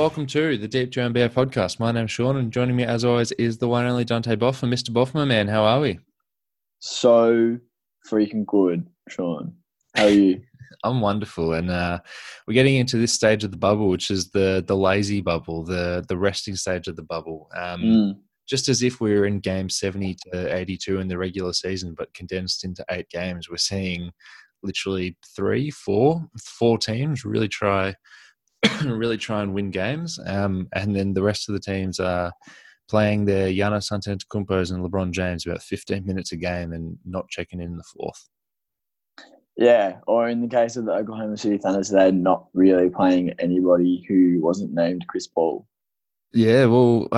welcome to the Deep to NBA podcast. My name's Sean, and joining me as always is the one and only Dante Boffman. Mr. Boffman, my man, how are we? So freaking good, Sean. How are you? I'm wonderful, and we're getting into this stage of the bubble, which is the lazy bubble, the resting stage of the bubble. Just as if we were in game 70 to 82 in the regular season, but condensed into 8 games, we're seeing literally 3, 4 teams really try and win games. And then the rest of the teams are playing their Giannis Antetokounmpos and LeBron James about 15 minutes a game and not checking in the fourth. Yeah, or in the case of the Oklahoma City Thunder, they're not really playing anybody who wasn't named Chris Paul. Yeah, well,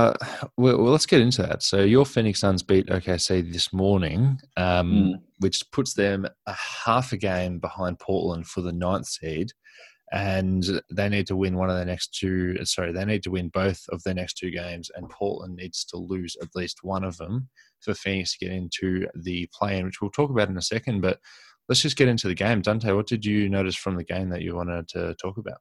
let's get into that. So your Phoenix Suns beat OKC this morning, which puts them a half a game behind Portland for the 9th seed, and they need to win they need to win both of their next 2 games, and Portland needs to lose at least one of them for Phoenix to get into the play-in, which we'll talk about in a second, but let's just get into the game. Dante, what did you notice from the game that you wanted to talk about?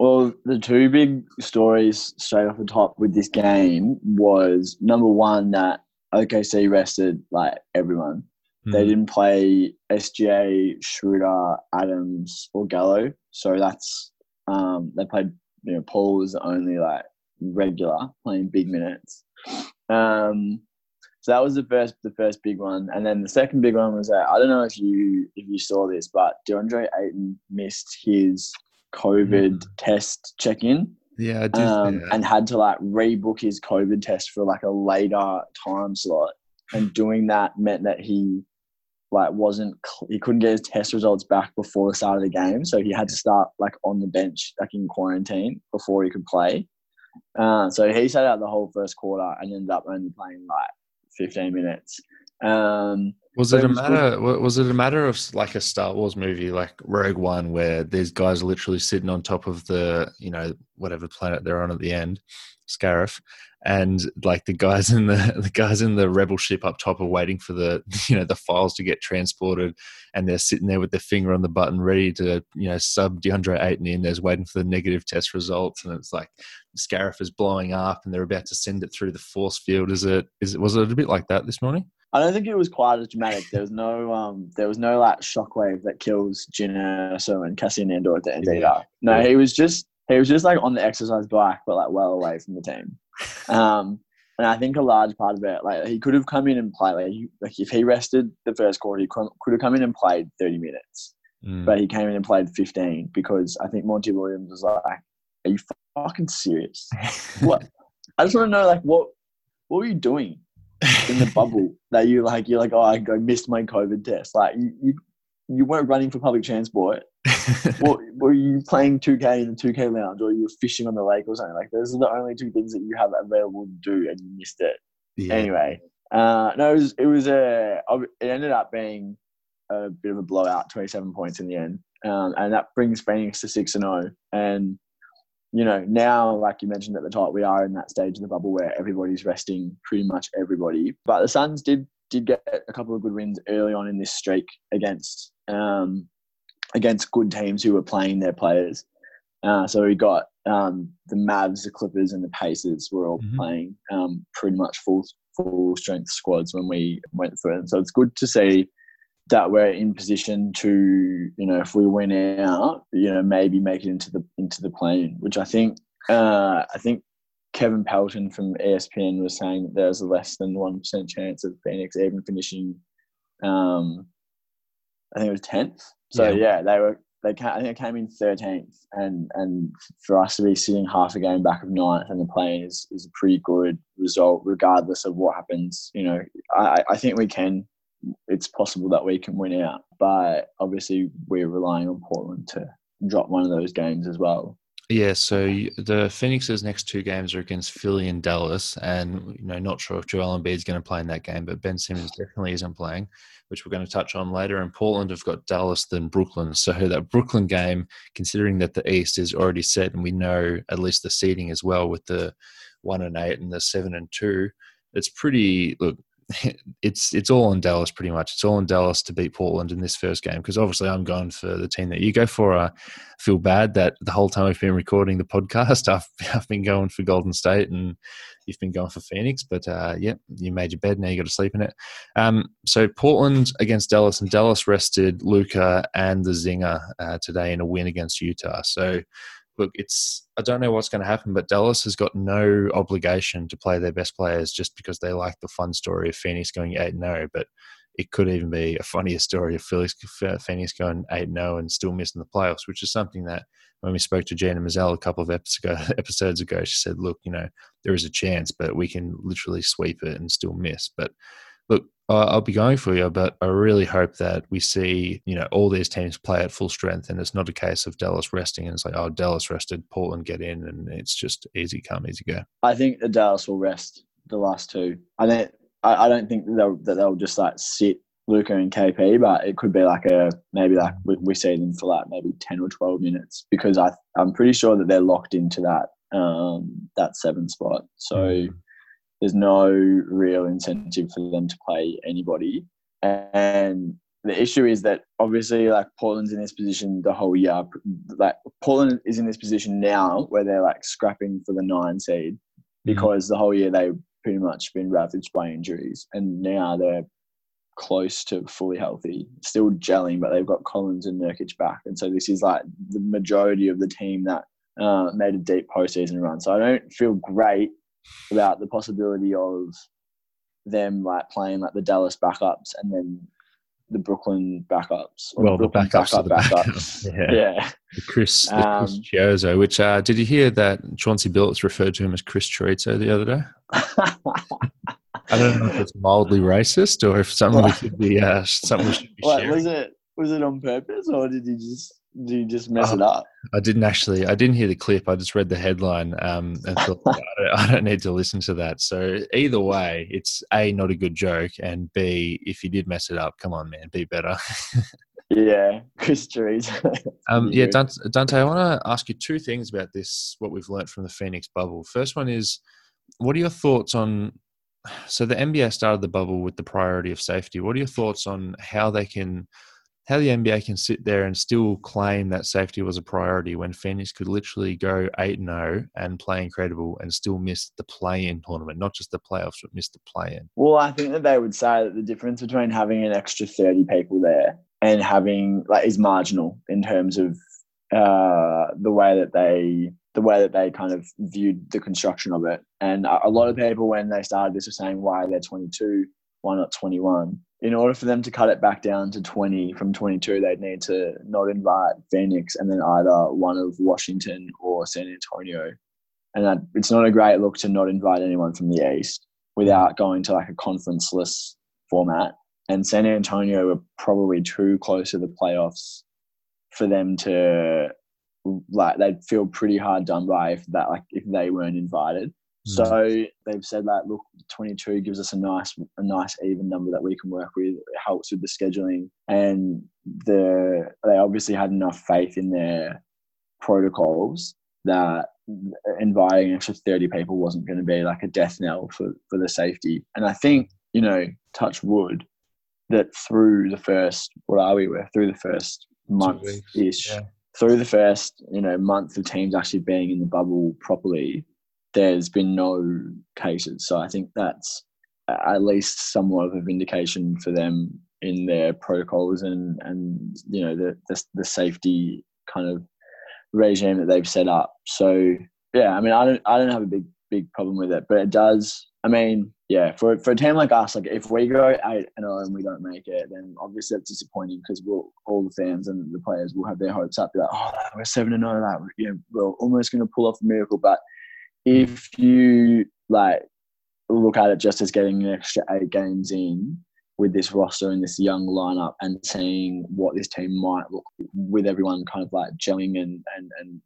Well, the 2 big stories straight off the top with this game was, number one, that OKC rested like everyone. Mm-hmm. They didn't play SGA, Schroeder, Adams, or Gallo. So that's they played. You know, Paul was the only like regular playing big minutes. So that was the first big one, and then the second big one was that, I don't know if you saw this, but DeAndre Ayton missed his COVID test check-in. Yeah, I did. And had to like rebook his COVID test for like a later time slot, and doing that meant that he like he couldn't get his test results back before the start of the game, so he had to start like on the bench, like in quarantine, before he could play. So he sat out the whole first quarter and ended up only playing like 15 minutes. Was it a matter of like a Star Wars movie, like Rogue One, where these guys are literally sitting on top of the, you know, whatever planet they're on at the end, Scarif, and like the guys in the rebel ship up top are waiting for the, you know, the files to get transported, and they're sitting there with their finger on the button, ready to, you know, sub DeAndre Ayton in. They're waiting for the negative test results, and it's like Scarif is blowing up, and they're about to send it through the force field. Was it a bit like that this morning? I don't think it was quite as dramatic. There was no like shockwave that kills Jyn Erso and Cassian Andor at the end of that. No, he was just like on the exercise bike, but like well away from the team. And I think a large part of it, like he could have come in and played. Like if he rested the first quarter, he could have come in and played 30 minutes, but he came in and played 15 because I think Monty Williams was like, "Are you fucking serious? What? I just want to know, like what were you doing in the bubble that you're like, oh, I missed my COVID test. Like you weren't running for public transport. Were you playing 2K in the 2K lounge, or you were fishing on the lake or something? Like those are the only 2 things that you have available to do, and you missed it." Yeah. Anyway, it ended up being a bit of a blowout, 27 points in the end, and that brings Phoenix to 6-0. And you know, now, like you mentioned at the top, we are in that stage of the bubble where everybody's resting pretty much everybody. But the Suns did get a couple of good wins early on in this streak against good teams who were playing their players. So we got the Mavs, the Clippers, and the Pacers were all playing pretty much full strength squads when we went through them. So it's good to see that we're in position to, you know, if we win out, you know, maybe make it into the play-in, which I think Kevin Pelton from ESPN was saying that there's a less than 1% chance of Phoenix even finishing. I think it was 10th. So yeah, they came in 13th, and for us to be sitting half a game back of 9th and the play-in is a pretty good result, regardless of what happens. You know, I think we can. It's possible that we can win out, but obviously we're relying on Portland to drop one of those games as well. Yeah, so the Phoenix's next 2 games are against Philly and Dallas, and you know, not sure if Joel Embiid is going to play in that game, but Ben Simmons definitely isn't playing, which we're going to touch on later. And Portland have got Dallas, then Brooklyn. So that Brooklyn game, considering that the East is already set, and we know at least the seeding as well with the 1-8 and the 7-2, it's pretty – look, it's all in Dallas pretty much. It's all in Dallas to beat Portland in this first game, because obviously I'm going for the team that you go for. I feel bad that the whole time we've been recording the podcast, I've been going for Golden State and you've been going for Phoenix. But yeah, you made your bed, now you got to sleep in it. So Portland against Dallas, and Dallas rested Luka and the Zinger today in a win against Utah. So look, I don't know what's going to happen, but Dallas has got no obligation to play their best players just because they like the fun story of Phoenix going 8-0, but it could even be a funnier story of Phoenix going 8-0 and still missing the playoffs, which is something that when we spoke to Gina Mazzell a couple of episodes ago, she said, look, you know, there is a chance, but we can literally sweep it and still miss. But look, I'll be going for you, but I really hope that we see, you know, all these teams play at full strength, and it's not a case of Dallas resting and it's like, oh, Dallas rested, Portland get in, and it's just easy come, easy go. I think that Dallas will rest the last two. I don't think that they'll just like sit Luka and KP, but it could be like we see them for like maybe 10 or 12 minutes, because I'm pretty sure that they're locked into that 7 spot. So. There's no real incentive for them to play anybody. And the issue is that obviously like Portland's in this position the whole year. Like Portland is in this position now where they're like scrapping for the 9 seed, because the whole year they've pretty much been ravaged by injuries. And now they're close to fully healthy, still gelling, but they've got Collins and Nurkic back. And so this is like the majority of the team that made a deep postseason run. So I don't feel great about the possibility of them like playing like the Dallas backups and then the Brooklyn backups. Well, the backups. Yeah. The Chris Chiozza, which did you hear that Chauncey Billups referred to him as Chris Chiozza the other day? I don't know if it's mildly racist or if something should be sharing. Was it on purpose, or did you just mess it up? I didn't hear the clip. I just read the headline and thought, I don't need to listen to that. So either way, it's A, not a good joke, and B, if you did mess it up, come on, man, be better. Yeah, Chris Trees. Yeah, Dante, I want to ask you 2 things about this, what we've learned from the Phoenix bubble. First one is, what are your thoughts on... So the NBA started the bubble with the priority of safety. What are your thoughts on how the NBA can sit there and still claim that safety was a priority when Phoenix could literally go 8-0 and play incredible and still miss the play-in tournament, not just the playoffs, but miss the play-in? Well, I think that they would say that the difference between having an extra 30 people there and having like is marginal in terms of the way that they kind of viewed the construction of it. And a lot of people when they started this were saying, why are there 22? Why not 21? In order for them to cut it back down to 20 from 22, they'd need to not invite Phoenix and then either one of Washington or San Antonio. And it's not a great look to not invite anyone from the East without going to like a conference-less format. And San Antonio were probably too close to the playoffs for them to like, they'd feel pretty hard done by if they weren't invited. So they've said that, look, 22 gives us a nice even number that we can work with. It helps with the scheduling, and they obviously had enough faith in their protocols that inviting an extra 30 people wasn't going to be like a death knell for the safety. And I think, you know, touch wood, that through the first month-ish, yeah. Through the first, you know, month of teams actually being in the bubble properly, there's been no cases. So I think that's at least somewhat of a vindication for them in their protocols and you know, the safety kind of regime that they've set up. So yeah, I mean, I don't have a big problem with it, but it does. I mean, yeah, for a team like us, like if we go 8-0 and we don't make it, then obviously it's disappointing, because all the fans and the players will have their hopes up. Be like, oh, we're 7-0, that we're almost going to pull off a miracle, but. If you like look at it just as getting an extra 8 games in with this roster and this young lineup, and seeing what this team might look like with everyone kind of like gelling and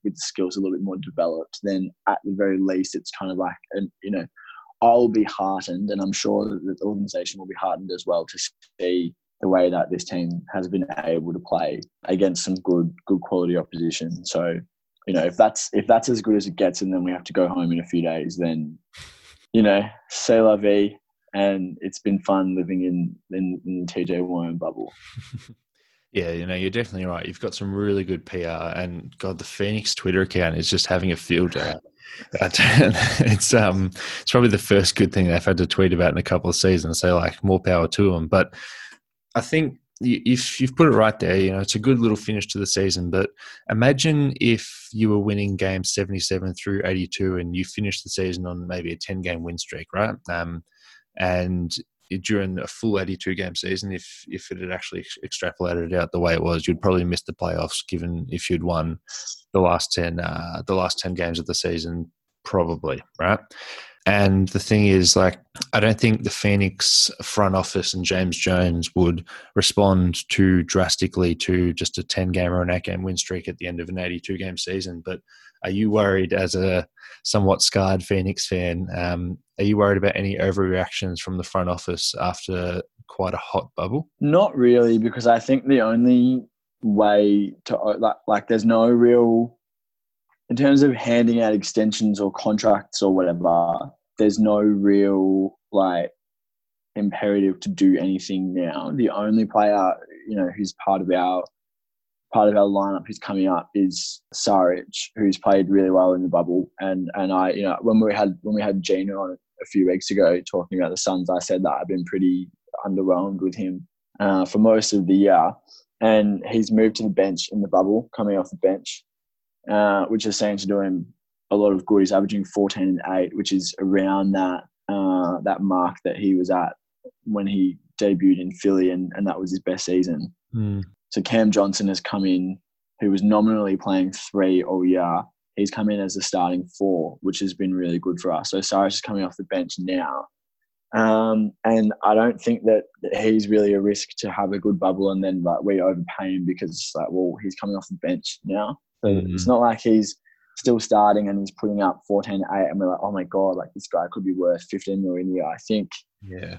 with the skills a little bit more developed, then at the very least it's kind of like, and you know, I'll be heartened, and I'm sure that the organisation will be heartened as well to see the way that this team has been able to play against some good quality opposition. So. You know, if that's as good as it gets, and then we have to go home in a few days, then, you know, c'est la vie. and it's been fun living in TJ Warren bubble. Yeah, you know, you're definitely right. You've got some really good PR, and God, the Phoenix Twitter account is just having a field day. It's probably the first good thing they've had to tweet about in a couple of seasons. So, like, more power to them. But I think if you've put it right there, you know, it's a good little finish to the season. But imagine if you were winning games 77 through 82, and you finished the season on maybe a 10-game win streak, right? And during a full 82-game season, if it had actually extrapolated out the way it was, you'd probably miss the playoffs, given if you'd won the last 10 games of the season, probably, right? And the thing is, like, I don't think the Phoenix front office and James Jones would respond too drastically to just a 10-game or an 8-game win streak at the end of an 82-game season. But are you worried, as a somewhat scarred Phoenix fan, are you worried about any overreactions from the front office after quite a hot bubble? Not really, because I think the only way to, like there's no real, in terms of handing out extensions or contracts or whatever, there's no real, like, imperative to do anything now. The only player, you know, who's part of our lineup who's coming up is Saric, who's played really well in the bubble. And I, you know, when we had Gina on a few weeks ago talking about the Suns, I said that I've been pretty underwhelmed with him for most of the year. And he's moved to the bench in the bubble, coming off the bench, which is saying to do him a lot of good. He's averaging 14 and 8, which is around that mark that he was at when he debuted in Philly, and that was his best season. Mm. So Cam Johnson has come in, who was nominally playing 3 all year. He's come in as a starting 4, which has been really good for us. So Saric is coming off the bench now. And I don't think that he's really a risk to have a good bubble and then, like, we overpay him because it's like, well, he's coming off the bench now. So It's not like he's still starting and he's putting up 14-8 and we're like, oh, my God, like, this guy could be worth 15 million a year. I think, yeah,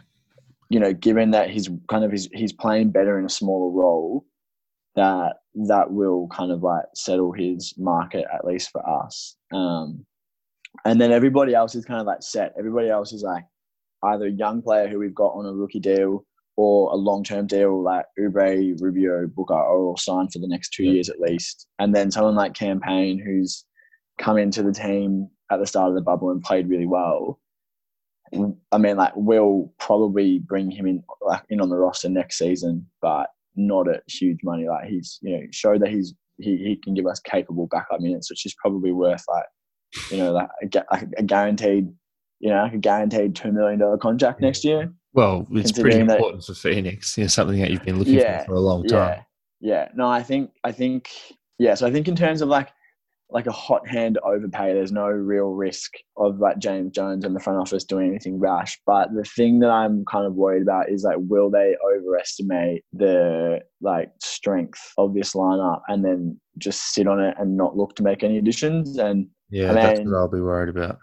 you know, given that he's kind of he's playing better in a smaller role, that will kind of, like, settle his market, at least for us. And then everybody else is kind of, like, set. Everybody else is, like, either a young player who we've got on a rookie deal or a long-term deal, like Oubre, Rubio, Booker, are all signed for the next 2 years at least. And then someone like Campaign, who's come into the team at the start of the bubble and played really well, I mean, like, we'll probably bring him in, like, in on the roster next season, but not at huge money. Like, he's, you know, showed that he can give us capable backup minutes, which is probably worth, like, you know, like a guaranteed, you know, like a guaranteed $2 million contract next year. Well, it's pretty important for Phoenix. You know, something that you've been looking for a long time. Yeah. No, I think. Yeah. So I think in terms of like a hot hand overpay, there's no real risk of, like, James Jones and the front office doing anything rash. But the thing that I'm kind of worried about is, like, will they overestimate the, like, strength of this lineup and then just sit on it and not look to make any additions? And yeah, I mean, that's what I'll be worried about.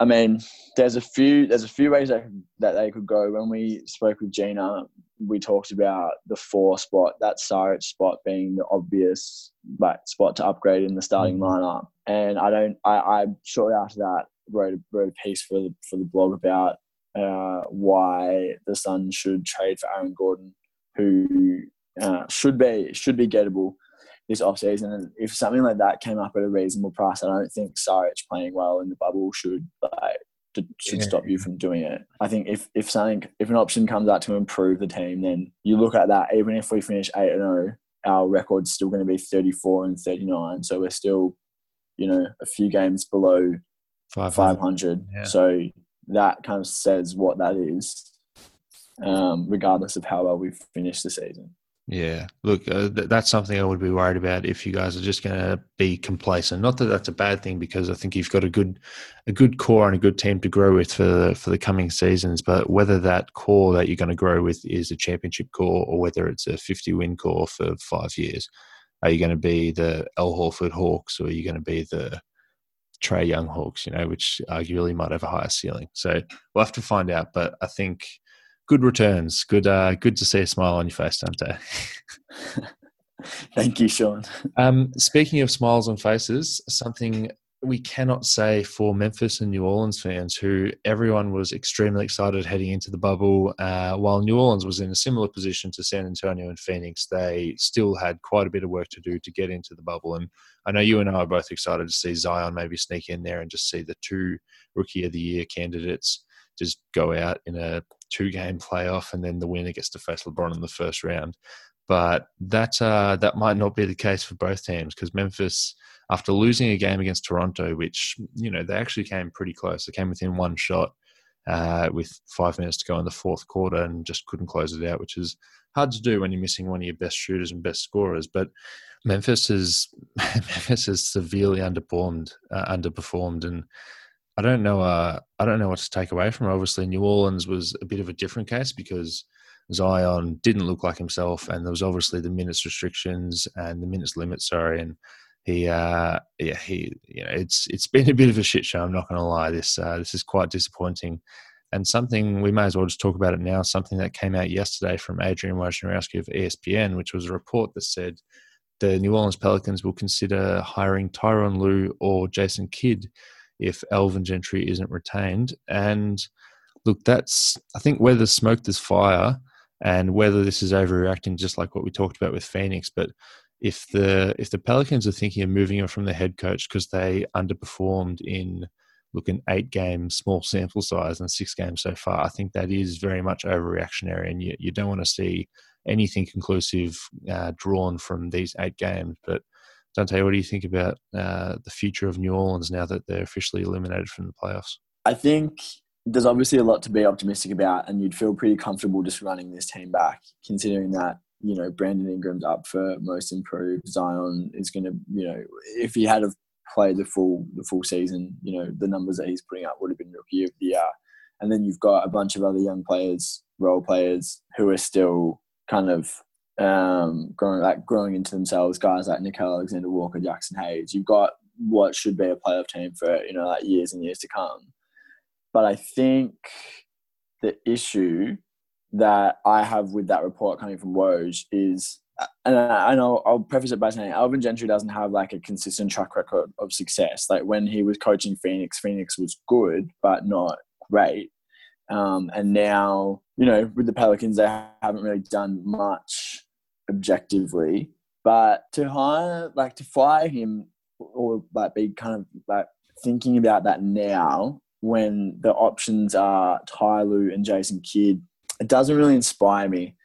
I mean, there's a few ways that they could go. When we spoke with Gina, we talked about the 4 spot, that Saric spot being the obvious, like, spot to upgrade in the starting lineup. And I shortly after that wrote a piece for the blog about why the Suns should trade for Aaron Gordon, who should be gettable this offseason. And if something like that came up at a reasonable price, I don't think Saric playing well in the bubble should stop you from doing it. I think if an option comes out to improve the team, then you look at that. Even if we finish 8-0, our record's still going to be 34-39, so we're still, you know, a few games below 500. Yeah. So that kind of says what that is, regardless of how well we've finished the season. Yeah, look, that's something I would be worried about if you guys are just going to be complacent. Not that that's a bad thing, because I think you've got a good core and a good team to grow with for the coming seasons. But whether that core that you're going to grow with is a championship core, or whether it's a 50-win core for 5 years, are you going to be the Al Horford Hawks, or are you going to be the Trae Young Hawks? You know, which arguably might have a higher ceiling. So we'll have to find out. But I think, good returns. Good to see a smile on your face, Dante. Thank you, Sean. Speaking of smiles on faces, something we cannot say for Memphis and New Orleans fans, who everyone was extremely excited heading into the bubble, while New Orleans was in a similar position to San Antonio and Phoenix, they still had quite a bit of work to do to get into the bubble. And I know you and I are both excited to see Zion maybe sneak in there and just see the two Rookie of the Year candidates just go out in a two-game playoff, and then the winner gets to face LeBron in the first round. But that might not be the case for both teams, because Memphis, after losing a game against Toronto, which, you know, they actually came pretty close. They came within one shot with 5 minutes to go in the fourth quarter and just couldn't close it out, which is hard to do when you're missing one of your best shooters and best scorers. But Memphis is severely underperformed, and I don't know what to take away from it. Obviously, New Orleans was a bit of a different case because Zion didn't look like himself, and there was obviously the minutes limit. And it's been a bit of a shit show. I'm not going to lie. This is quite disappointing, and something we may as well just talk about it now. Something that came out yesterday from Adrian Wojnarowski of ESPN, which was a report that said the New Orleans Pelicans will consider hiring Tyronn Lue or Jason Kidd if Alvin Gentry isn't retained. And look, I think whether smoke there's fire, and whether this is overreacting, just like what we talked about with Phoenix, but if the Pelicans are thinking of moving on from the head coach because they underperformed in an 8-game small sample size and 6 games so far, I think that is very much overreactionary, and you don't want to see anything conclusive drawn from these 8 games. But Dante, what do you think about the future of New Orleans now that they're officially eliminated from the playoffs? I think there's obviously a lot to be optimistic about, and you'd feel pretty comfortable just running this team back, considering that, you know, Brandon Ingram's up for most improved. Zion is going to, you know, if he had played the full season, you know, the numbers that he's putting up would have been Rookie of the Year. And then you've got a bunch of other young players, role players, who are still kind of growing into themselves, guys like Nickel Alexander-Walker, Jackson Hayes. You've got what should be a playoff team for, you know, like years and years to come. But I think the issue that I have with that report coming from Woj is, and I know I'll preface it by saying Alvin Gentry doesn't have like a consistent track record of success. Like when he was coaching Phoenix was good, but not great. And now, you know, with the Pelicans, they haven't really done much objectively, but to fire him or like be kind of like thinking about that now when the options are Ty Lue and Jason Kidd, it doesn't really inspire me.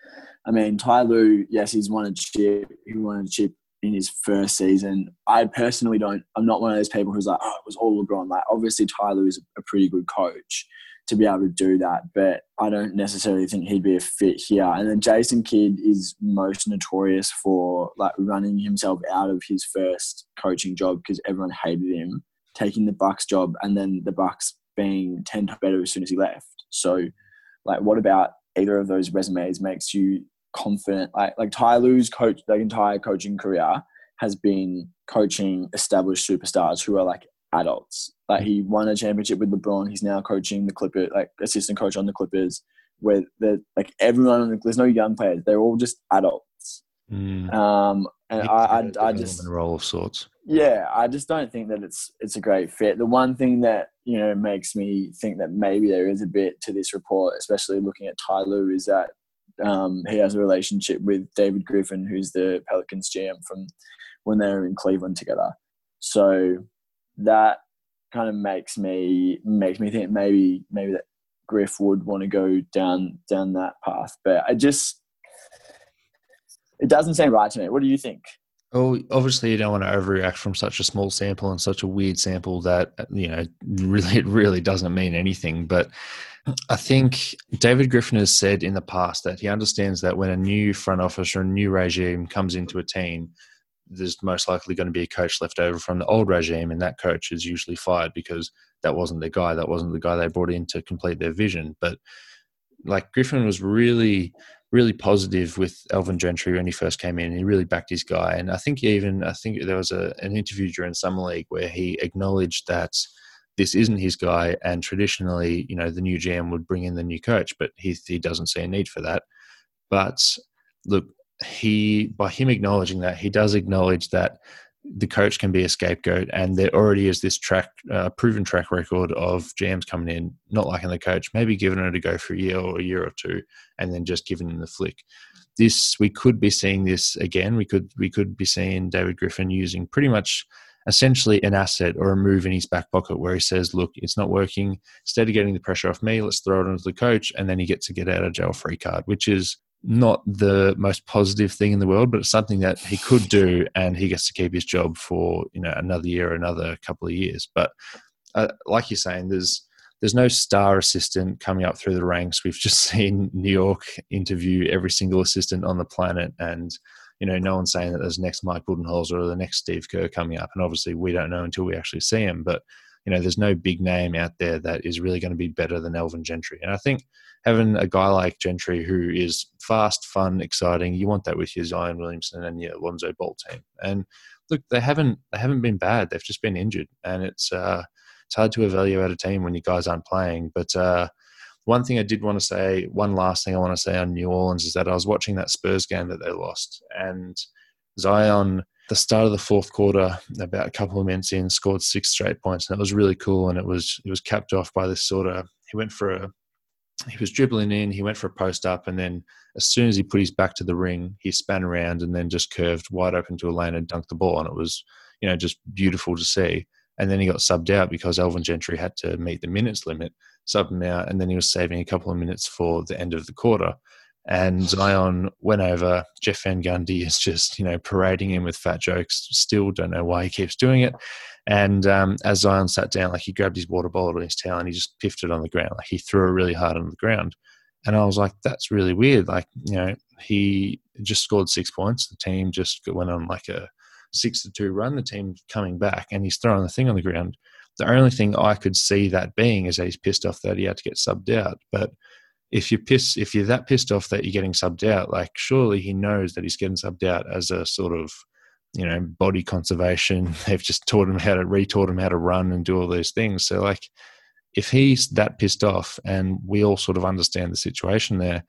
I mean, Ty Lue, yes, he's won a chip. He won a chip in his first season. I personally I'm not one of those people who's like, oh, it was all LeBron. Like, obviously, Ty Lue is a pretty good coach to be able to do that, but I don't necessarily think he'd be a fit here. And then Jason Kidd is most notorious for like running himself out of his first coaching job because everyone hated him, taking the Bucks job, and then the Bucks being 10 times better as soon as he left. So, like, what about either of those resumes makes you confident? Like Ty Lue's coach, the entire coaching career has been coaching established superstars who are like adults. Like he won a championship with LeBron. He's now coaching the Clippers, like assistant coach on the Clippers, where like everyone, there's no young players. They're all just adults. And I just a role of sorts. Yeah, I just don't think that it's a great fit. The one thing that, you know, makes me think that maybe there is a bit to this report, especially looking at Ty Lue, is that he has a relationship with David Griffin, who's the Pelicans GM from when they were in Cleveland together. So that kind of makes me think maybe that Griff would want to go down that path. But it doesn't seem right to me. What do you think? Oh, obviously you don't want to overreact from such a small sample and such a weird sample that, you know, it really doesn't mean anything. But I think David Griffin has said in the past that he understands that when a new front office or a new regime comes into a team, there's most likely going to be a coach left over from the old regime, and that coach is usually fired because that wasn't the guy. That wasn't the guy they brought in to complete their vision. But like Griffin was really, really positive with Alvin Gentry when he first came in. He really backed his guy. And I think there was an interview during Summer League where he acknowledged that this isn't his guy. And traditionally, you know, the new GM would bring in the new coach, but he doesn't see a need for that. But look, by him acknowledging that, he does acknowledge that the coach can be a scapegoat, and there already is this proven track record of GMs coming in, not liking the coach, maybe giving it a go for a year or two, and then just giving him the flick. We could be seeing this again. We could be seeing David Griffin using pretty much essentially an asset or a move in his back pocket where he says, look, it's not working. Instead of getting the pressure off me, let's throw it onto the coach, and then he gets to get out of jail free card, which is not the most positive thing in the world, but it's something that he could do, and he gets to keep his job for, you know, another year, another couple of years. But like you're saying, there's no star assistant coming up through the ranks. We've just seen New York interview every single assistant on the planet, and you know, no one's saying that there's next Mike Budenholzer or the next Steve Kerr coming up, and obviously we don't know until we actually see him. But you know, there's no big name out there that is really going to be better than Alvin Gentry. And I think having a guy like Gentry, who is fast, fun, exciting, you want that with your Zion Williamson and your Lonzo Ball team. And look, they haven't been bad. They've just been injured, and it's hard to evaluate a team when your guys aren't playing. But one last thing I want to say on New Orleans is that I was watching that Spurs game that they lost, and Zion, the start of the fourth quarter, about a couple of minutes in, scored 6 straight points, and that was really cool. And it was capped off by this sort of, he was dribbling in, he went for a post up, and then as soon as he put his back to the ring, he span around and then just curved wide open to a lane and dunked the ball. And it was, you know, just beautiful to see. And then he got subbed out because Alvin Gentry had to meet the minutes limit, subbed him out, and then he was saving a couple of minutes for the end of the quarter. And Zion went over. Jeff Van Gundy is just, you know, parading him with fat jokes. Still don't know why he keeps doing it. And as Zion sat down, like, he grabbed his water bottle and his towel and he just piffed it on the ground. Like, he threw it really hard on the ground. And I was like, that's really weird. Like, you know, he just scored 6 points. The team just went on like a 6-2 run. The team coming back, and he's throwing the thing on the ground. The only thing I could see that being is that he's pissed off that he had to get subbed out. But if you're that pissed off that you're getting subbed out, like, surely he knows that he's getting subbed out as a sort of, you know, body conservation. They've just retaught him how to run and do all those things. So, like, if he's that pissed off, and we all sort of understand the situation there,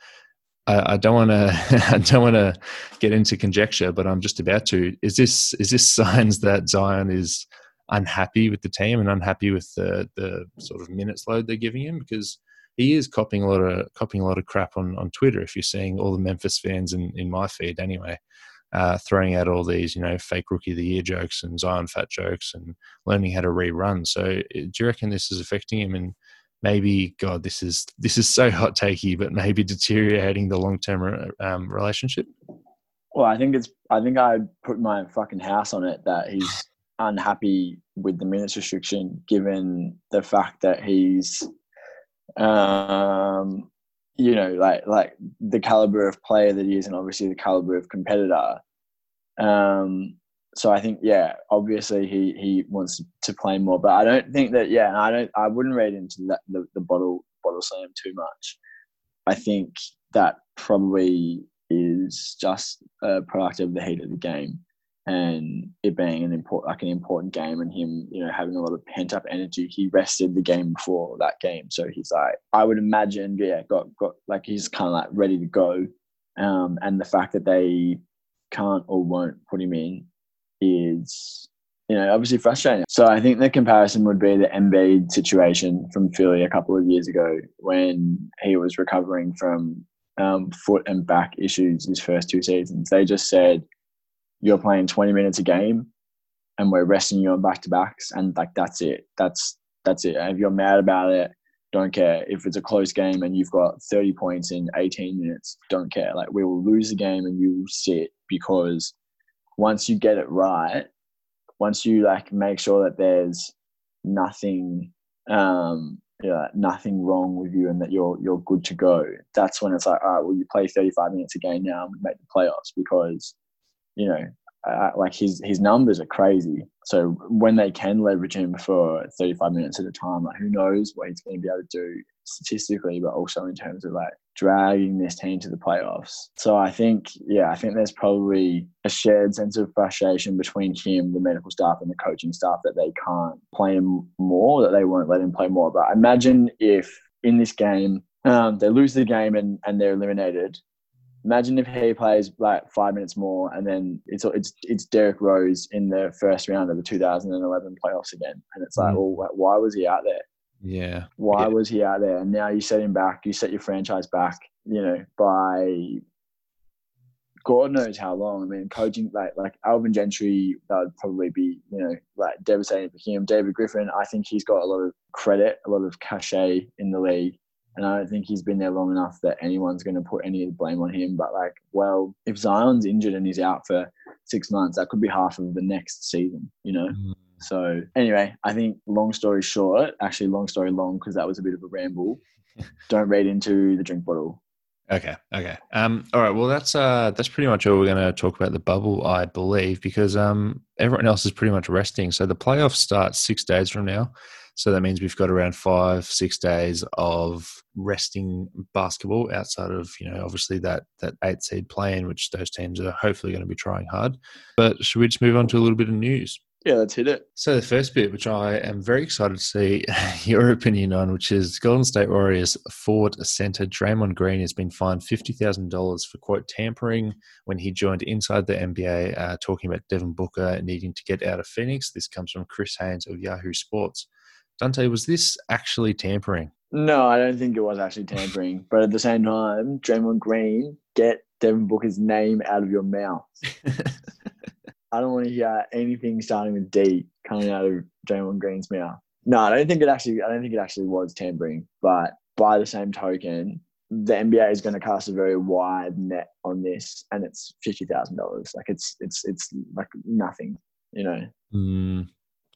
I don't want to get into conjecture, but I'm just about to. Is this signs that Zion is unhappy with the team and unhappy with the sort of minutes load they're giving him? Because he is copying a lot of crap on Twitter. If you're seeing all the Memphis fans in my feed anyway, throwing out all these, you know, fake rookie of the year jokes and Zion fat jokes and learning how to rerun. So do you reckon this is affecting him? And maybe, God, this is so hot takey, but maybe deteriorating the long term relationship. Well, I think I'd put my fucking house on it that he's unhappy with the minutes restriction, given the fact that he's, you know, like the caliber of player that he is, and obviously the caliber of competitor. So I think, yeah, obviously he wants to play more, but I don't think that, yeah, I wouldn't read into that, the bottle slam too much. I think that probably is just a product of the heat of the game and it being an important game, and him, you know, having a lot of pent up energy. He rested the game before that game, so he's like, I would imagine, yeah, got like, he's kind of like ready to go. And the fact that they can't or won't put him in is, you know, obviously frustrating. So I think the comparison would be the Embiid situation from Philly a couple of years ago when he was recovering from foot and back issues his first 2 seasons. They just said, you're playing 20 minutes a game and we're resting you on back-to-backs, and like, that's it. That's it. And if you're mad about it, don't care. If it's a close game and you've got 30 points in 18 minutes, don't care. Like, we will lose the game and you will sit, because once you get it right, once you like make sure that there's nothing, nothing wrong with you and that you're good to go, that's when it's like, all right, well, you play 35 minutes a game now and we make the playoffs, because, you know, like his numbers are crazy. So when they can leverage him for 35 minutes at a time, like, who knows what he's going to be able to do statistically, but also in terms of like dragging this team to the playoffs. So I think there's probably a shared sense of frustration between him, the medical staff, and the coaching staff that they can't play him more, that they won't let him play more. But I imagine if in this game they lose the game and they're eliminated, Imagine if he plays like 5 minutes more, and then it's Derrick Rose in the first round of the 2011 playoffs again, and it's like, well, why was he out there? Yeah, why was he out there? And now you set him back. You set your franchise back. You know, by God knows how long. I mean, coaching like Alvin Gentry, that would probably be, you know, like devastating for him. David Griffin, I think he's got a lot of credit, a lot of cachet in the league. And I don't think he's been there long enough that anyone's going to put any blame on him. But, like, well, if Zion's injured and he's out for 6 months, that could be half of the next season, you know? Mm. So, anyway, I think long story short, actually long story long, because that was a bit of a ramble, don't read into the drink bottle. Okay. All right, well, that's pretty much all we're going to talk about the bubble, I believe, because everyone else is pretty much resting. So the playoffs start 6 days from now. So that means we've got around 5-6 days of resting basketball outside of, you know, obviously that 8 seed play-in, which those teams are hopefully going to be trying hard. But should we just move on to a little bit of news? Yeah, let's hit it. So the first bit, which I am very excited to see your opinion on, which is Golden State Warriors forward center Draymond Green has been fined $50,000 for, quote, tampering when he joined Inside the NBA, talking about Devin Booker needing to get out of Phoenix. This comes from Chris Haynes of Yahoo Sports. Dante, was this actually tampering? No, I don't think it was actually tampering. But at the same time, Draymond Green, get Devin Booker's name out of your mouth. I don't want to hear anything starting with D coming out of Draymond Green's mouth. No, I don't think it actually was tampering. But by the same token, the NBA is going to cast a very wide net on this, and it's $50,000. Like it's like nothing, you know. Mm.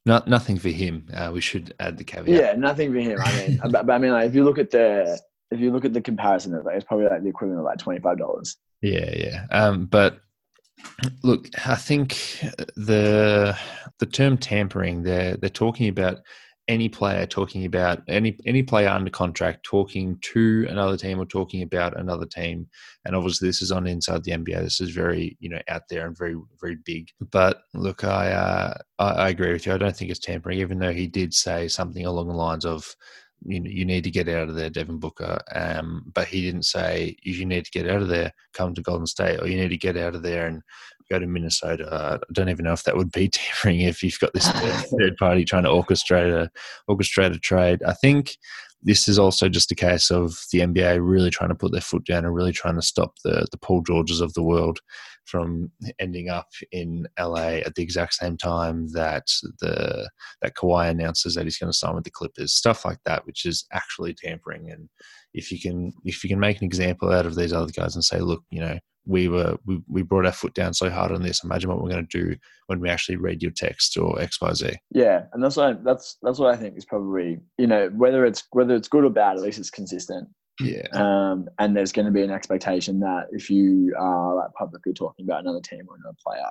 Nothing for him. We should add the caveat. Yeah, nothing for him. I mean, but I mean, like, if you look at the comparison, it's probably like the equivalent of like $25. Yeah. But look, I think the term tampering, they're talking about any player, talking about any player under contract, talking to another team or talking about another team. And obviously this is on Inside the NBA. This is very, you know, out there and very, very big. But look, I agree with you. I don't think it's tampering, even though he did say something along the lines of, you need to get out of there, Devin Booker. But he didn't say, you need to get out of there, come to Golden State, or you need to get out of there and go to Minnesota. I don't even know if that would be tampering if you've got this third party trying to orchestrate a trade. I think this is also just a case of the NBA really trying to put their foot down and really trying to stop the Paul Georges of the world from ending up in LA at the exact same time that Kawhi announces that he's going to sign with the Clippers, stuff like that, which is actually tampering. And if you can make an example out of these other guys and say, look, you know, we brought our foot down so hard on this. Imagine what we're going to do when we actually read your text or XYZ. Yeah, and that's what I think is probably, you know, whether it's good or bad, at least it's consistent. Yeah. And there's going to be an expectation that if you are like publicly talking about another team or another player,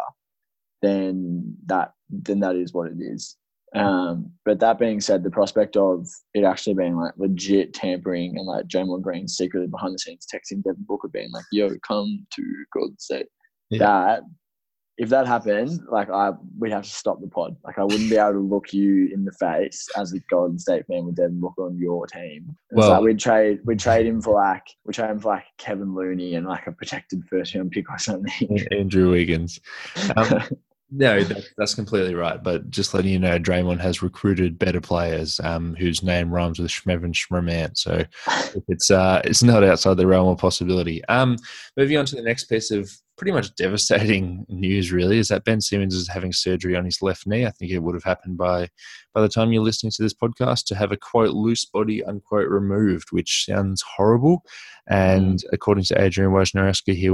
then that is what it is. But that being said, the prospect of it actually being like legit tampering and like Draymond Green secretly behind the scenes texting Devin Booker being like, yo, come to Golden State. Yeah. That, if that happened, like we'd have to stop the pod. Like I wouldn't be able to look you in the face as a Golden State fan with Devin Booker on your team. It's well, like we'd trade him for like Kevin Looney and like a protected first round pick or something. Andrew Wiggins. No, that's completely right. But just letting you know, Draymond has recruited better players whose name rhymes with Shmev and Shmerman. So it's not outside the realm of possibility. Moving on to the next piece of pretty much devastating news, really, is that Ben Simmons is having surgery on his left knee. I think it would have happened by the time you're listening to this podcast, to have a, quote, loose body, unquote, removed, which sounds horrible. And according to Adrian Wojnarowski, he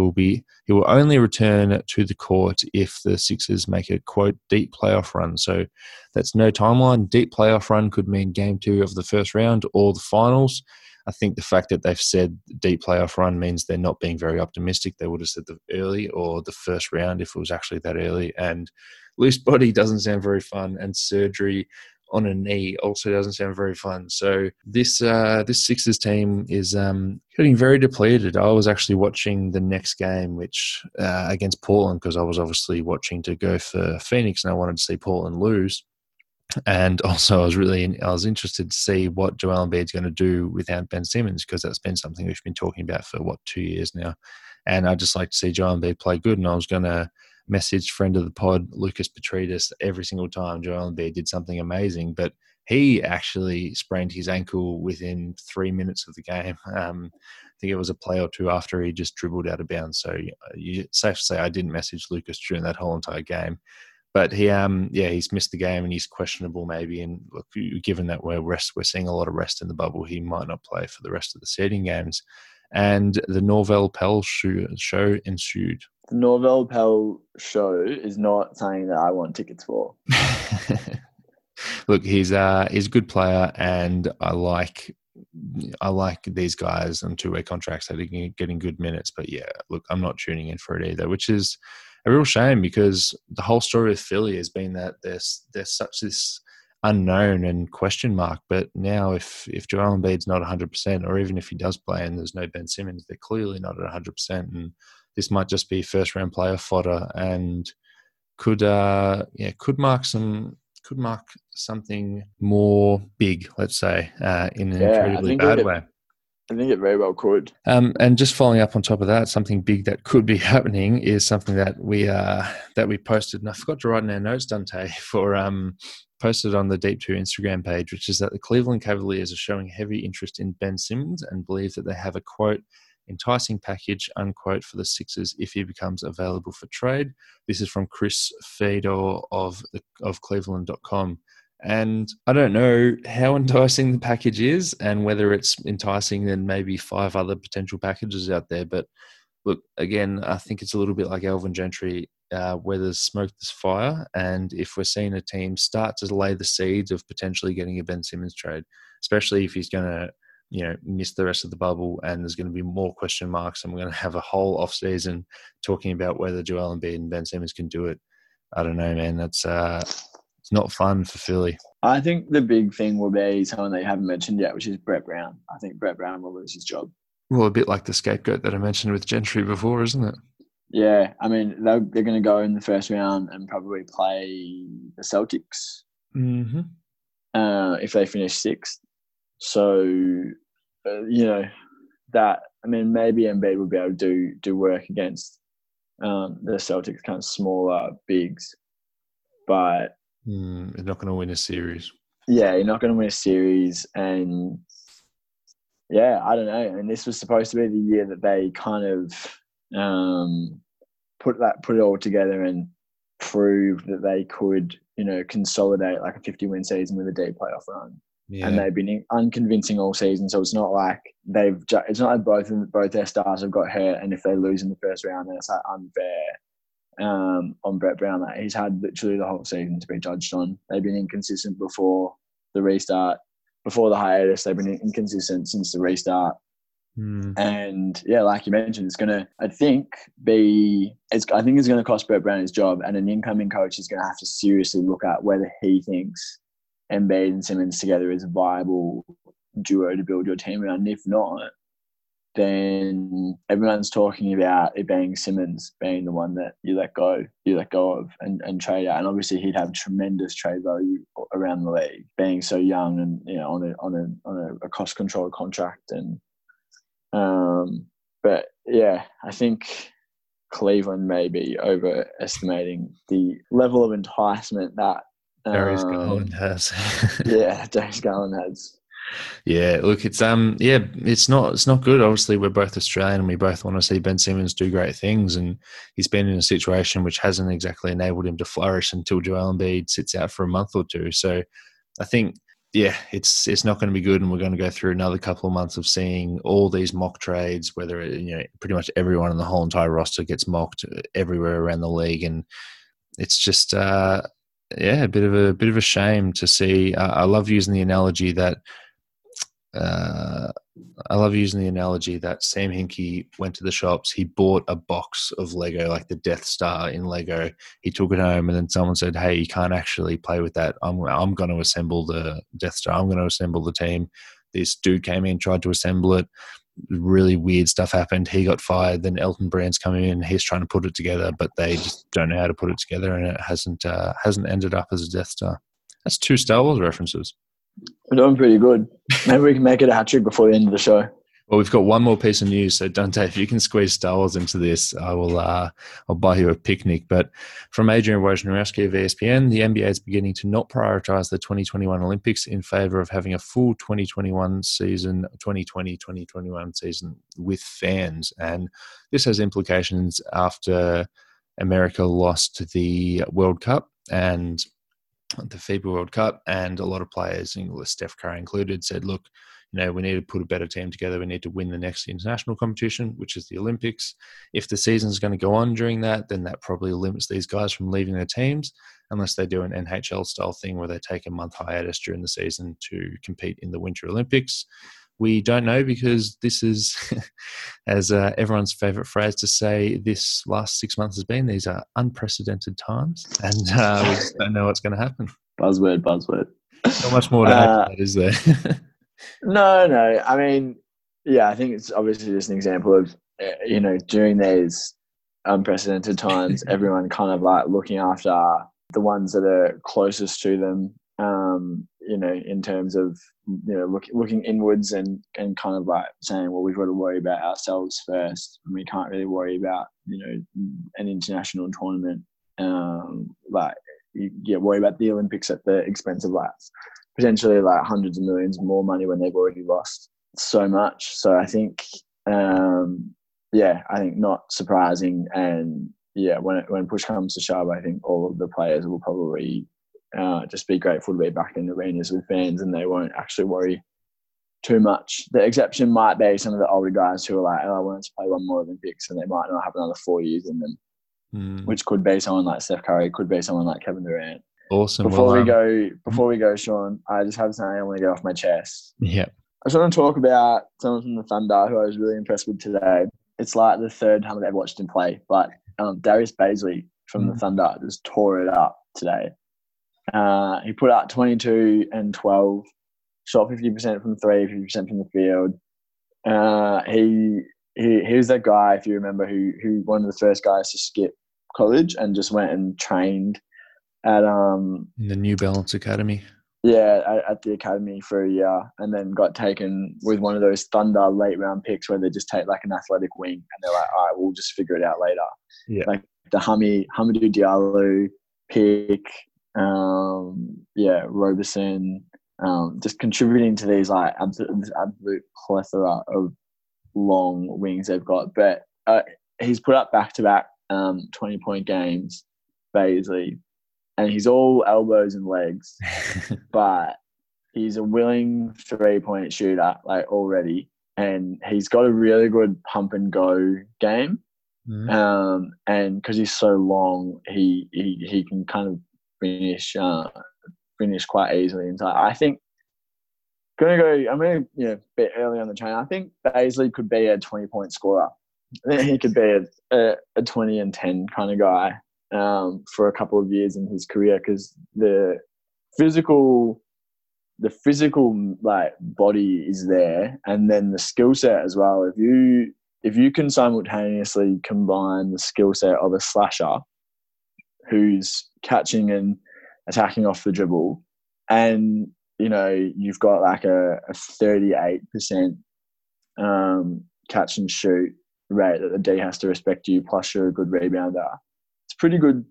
will only return to the court if the Sixers make a, quote, deep playoff run. So that's no timeline. Deep playoff run could mean game 2 of the first round or the finals. I think the fact that they've said deep playoff run means they're not being very optimistic. They would have said the early or the first round if it was actually that early. And loose body doesn't sound very fun, and surgery on a knee also doesn't sound very fun. So this Sixers team is getting very depleted. I was actually watching the next game, which against Portland, because I was obviously watching to go for Phoenix and I wanted to see Portland lose. And also, I was interested to see what Joel Embiid's going to do without Ben Simmons, because that's been something we've been talking about for, 2 years now. And I'd just like to see Joel Embiid play good. And I was going to message friend of the pod, Lucas Petridis, every single time Joel Embiid did something amazing. But he actually sprained his ankle within 3 minutes of the game. I think it was a play or two after he just dribbled out of bounds. So it's safe to say I didn't message Lucas during that whole entire game. But he, he's missed the game and he's questionable maybe. And look, given that we're seeing a lot of rest in the bubble, he might not play for the rest of the seeding games. And the Norvell Pell show ensued. The Norvell Pell show is not something that I want tickets for. Look, he's a good player, and I like these guys on two-way contracts that are getting good minutes. But yeah, look, I'm not tuning in for it either, which is a real shame, because the whole story with Philly has been that there's such this unknown and question mark. But now if Joel Embiid's not 100%, or even if he does play and there's no Ben Simmons, they're clearly not at 100%. And this might just be first-round playoff fodder, and could mark something more big, let's say, in an incredibly bad way. I think it very well could. And just following up on top of that, something big that could be happening is something that we posted, and I forgot to write in our notes, Dante, posted on the Deep 2 Instagram page, which is that the Cleveland Cavaliers are showing heavy interest in Ben Simmons and believe that they have a, quote, enticing package, unquote, for the Sixers if he becomes available for trade. This is from Chris Fedor of Cleveland.com. And I don't know how enticing the package is and whether it's enticing than maybe 5 other potential packages out there. But look, again, I think it's a little bit like Alvin Gentry, where there's smoke, there's fire. And if we're seeing a team start to lay the seeds of potentially getting a Ben Simmons trade, especially if he's going to miss the rest of the bubble, and there's going to be more question marks, and we're going to have a whole off-season talking about whether Joel Embiid and Ben Simmons can do it. I don't know, man. That's it's not fun for Philly. I think the big thing will be someone they haven't mentioned yet, which is Brett Brown. I think Brett Brown will lose his job. Well, a bit like the scapegoat that I mentioned with Gentry before, isn't it? Yeah. I mean, they're going to go in the first round and probably play the Celtics if they finish 6th. So, maybe Embiid will be able to do work against the Celtics, kind of smaller bigs. But they're not going to win a series. Yeah, you're not going to win a series. And, yeah, I don't know. And this was supposed to be the year that they kind of put it all together and proved that they could, consolidate like a 50-win season with a deep playoff run. Yeah. And they've been unconvincing all season, so it's not like both their stars have got hurt. And if they lose in the first round, then it's like unfair on Brett Brown. Like, he's had literally the whole season to be judged on. They've been inconsistent before the restart, before the hiatus. They've been inconsistent since the restart. Mm. And yeah, like you mentioned, I think it's going to cost Brett Brown his job, and an incoming coach is going to have to seriously look at whether he thinks Embiid and Simmons together is a viable duo to build your team around. And if not, then everyone's talking about it being Simmons being the one that you let go of and trade out. And obviously he'd have tremendous trade value around the league, being so young and on a cost controlled contract. And but yeah, I think Cleveland may be overestimating the level of enticement that Darius Garland has. Yeah, Darius Garland has. Yeah, look, it's not good. Obviously, we're both Australian and we both want to see Ben Simmons do great things, and he's been in a situation which hasn't exactly enabled him to flourish until Joel Embiid sits out for a month or two. So I think, yeah, it's not going to be good, and we're going to go through another couple of months of seeing all these mock trades, whether pretty much everyone in the whole entire roster gets mocked everywhere around the league. And it's just yeah, a bit of a shame to see. I love using the analogy that Sam Hinkie went to the shops. He bought a box of Lego, like the Death Star in Lego. He took it home, and then someone said, "Hey, you can't actually play with that. I'm going to assemble the Death Star. I'm going to assemble the team." This dude came in, tried to assemble it. Really weird stuff happened. He got fired. Then Elton Brand's come in. He's trying to put it together, but they just don't know how to put it together, and it hasn't ended up as a Death Star. That's two Star Wars references. We're doing pretty good. Maybe we can make it a hat trick before the end of the show. Well, we've got one more piece of news. So, Dante, if you can squeeze Star Wars into this, I will, I'll buy you a picnic. But from Adrian Wojnarowski of ESPN, the NBA is beginning to not prioritise the 2021 Olympics in favour of having a full 2020-2021 season with fans. And this has implications after America lost the World Cup and the FIBA World Cup, and a lot of players, Steph Curry included, said, look, we need to put a better team together. We need to win the next international competition, which is the Olympics. If the season's going to go on during that, then that probably limits these guys from leaving their teams, unless they do an NHL-style thing where they take a month hiatus during the season to compete in the Winter Olympics. We don't know, because this is, as everyone's favourite phrase to say, this last 6 months has been, these are unprecedented times, and we just don't know what's going to happen. Buzzword. Not much more to add to that, is there? No. I mean, yeah, I think it's obviously just an example of, during these unprecedented times, everyone kind of like looking after the ones that are closest to them, in terms of, looking inwards and kind of like saying, well, we've got to worry about ourselves first, and we can't really worry about, an international tournament, worry about the Olympics at the expense of potentially hundreds of millions more money when they've already lost so much. So I think, not surprising. And yeah, when push comes to shove, I think all of the players will probably just be grateful to be back in arenas with fans, and they won't actually worry too much. The exception might be some of the older guys who are like, oh, I want to play one more Olympics, and they might not have another 4 years in them, which could be someone like Steph Curry, could be someone like Kevin Durant. Awesome. Before we go, Sean, I just have something I want to get off my chest. Yeah. I just want to talk about someone from the Thunder who I was really impressed with today. It's like the third time I've ever watched him play, but Darius Bazley from the Thunder just tore it up today. He put out 22 and 12, shot 50% from three, 50% from the field. He was that guy, if you remember, who one of the first guys to skip college and just went and trained at in the New Balance Academy. Yeah, at the academy for a year, and then got taken with one of those Thunder late round picks where they just take an athletic wing and they're like, all right, we'll just figure it out later. Yeah. The Hamidou Diallo pick, Roberson, just contributing to these absolute plethora of long wings they've got. But he's put up back-to-back 20-point games, Bazley. And he's all elbows and legs, but he's a willing three-point shooter, already. And he's got a really good pump-and-go game. Mm-hmm. And because he's so long, he can kind of finish quite easily. And so I think I'm going to be early on the train. I think Bazley could be a 20-point scorer. I think he could be a 20 and 10 kind of guy. For a couple of years in his career, because the physical body is there, and then the skill set as well. If you can simultaneously combine the skill set of a slasher who's catching and attacking off the dribble, and you've got a 38% catch and shoot rate that the D has to respect you, plus you're a good rebounder. Pretty good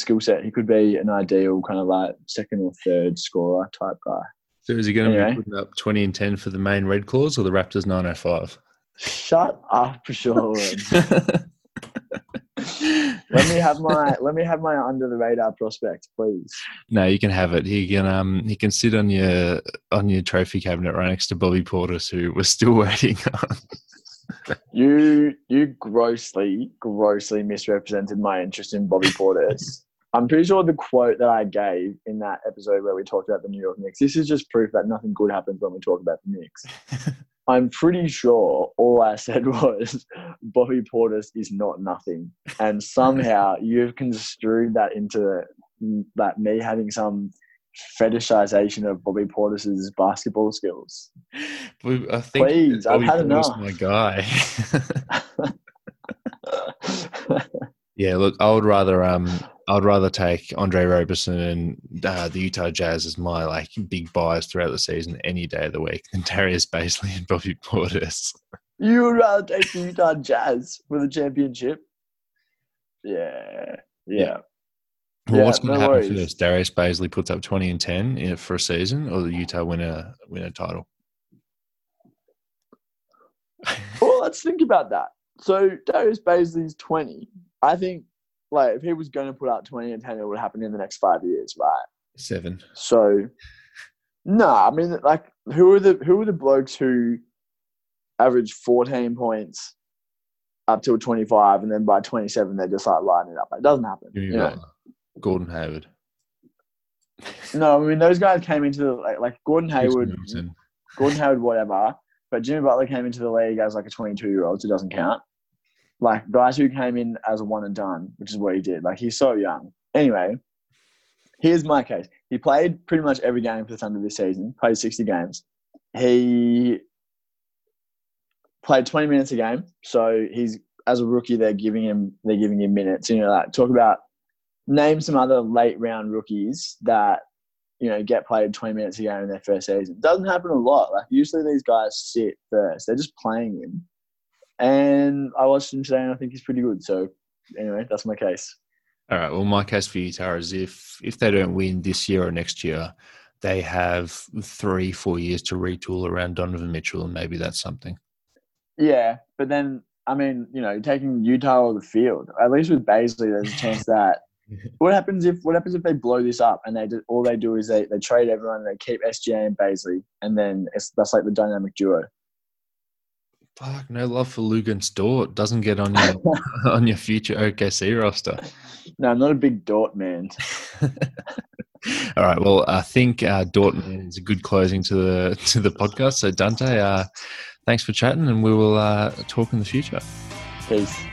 skill set. He could be an ideal kind of second or third scorer type guy. So is he going to be putting up 20 and 10 for the main Red Claws or the Raptors 905? Shut up, for sure. Let me have my under the radar prospect, please. No, you can have it. He can sit on your trophy cabinet right next to Bobby Portis, who we're still waiting on. You grossly misrepresented my interest in Bobby Portis. I'm pretty sure the quote that I gave in that episode where we talked about the New York Knicks, this is just proof that nothing good happens when we talk about the Knicks. I'm pretty sure all I said was Bobby Portis is not nothing. And somehow you've construed that into me having some fetishization of Bobby Portis's basketball skills. I think please, I've had enough. My guy. Yeah, look, I would rather I'd rather take Andre Roberson and the Utah Jazz as my like big buys throughout the season any day of the week than Darius Bazley and Bobby Portis. You would rather take the Utah Jazz with a championship? Yeah. Well, what's going to happen first? Darius Bazley puts up 20 and 10 for a season, or the Utah win a title? Well, let's think about that. So Darius Bazley's 20. I think, like, if he was going to put out 20 and 10, it would happen in the next 5 years, right? 7. So, I mean, like, who are the blokes who average 14 points up till 25, and then by 27 they just like lining it up? It doesn't happen. You know? Gordon Hayward. No, I mean those guys came into the like Gordon Hayward, whatever. But Jimmy Butler came into the league as like a 22-year-old, so it doesn't count. Like, guys who came in as a one and done, which is what he did. Like, he's so young. Anyway, here's my case. He played pretty much every game for the Thunder this season, played 60 games. He played 20 minutes a game. So he's, as a rookie, they're giving him minutes. You know, like, name some other late round rookies that, you know, get played 20 minutes a game in their first season. Doesn't happen a lot. Like, usually these guys sit first. They're just playing him. And I watched him today and I think he's pretty good. So, anyway, that's my case. All right. Well, my case for Utah is if they don't win this year or next year, they have 3-4 years to retool around Donovan Mitchell, and maybe that's something. Yeah. But then, I mean, you know, taking Utah off the field, at least with Bazley, there's a chance that What happens if they blow this up and all they do is they trade everyone and they keep SGA and Bazley, and then that's like the dynamic duo. Fuck, no love for Luka and Dort. Doesn't get on your on your future OKC roster. No, I'm not a big Dort man. All right, well, I think Dort man is a good closing to the podcast. So Dante, thanks for chatting, and we will talk in the future. Peace.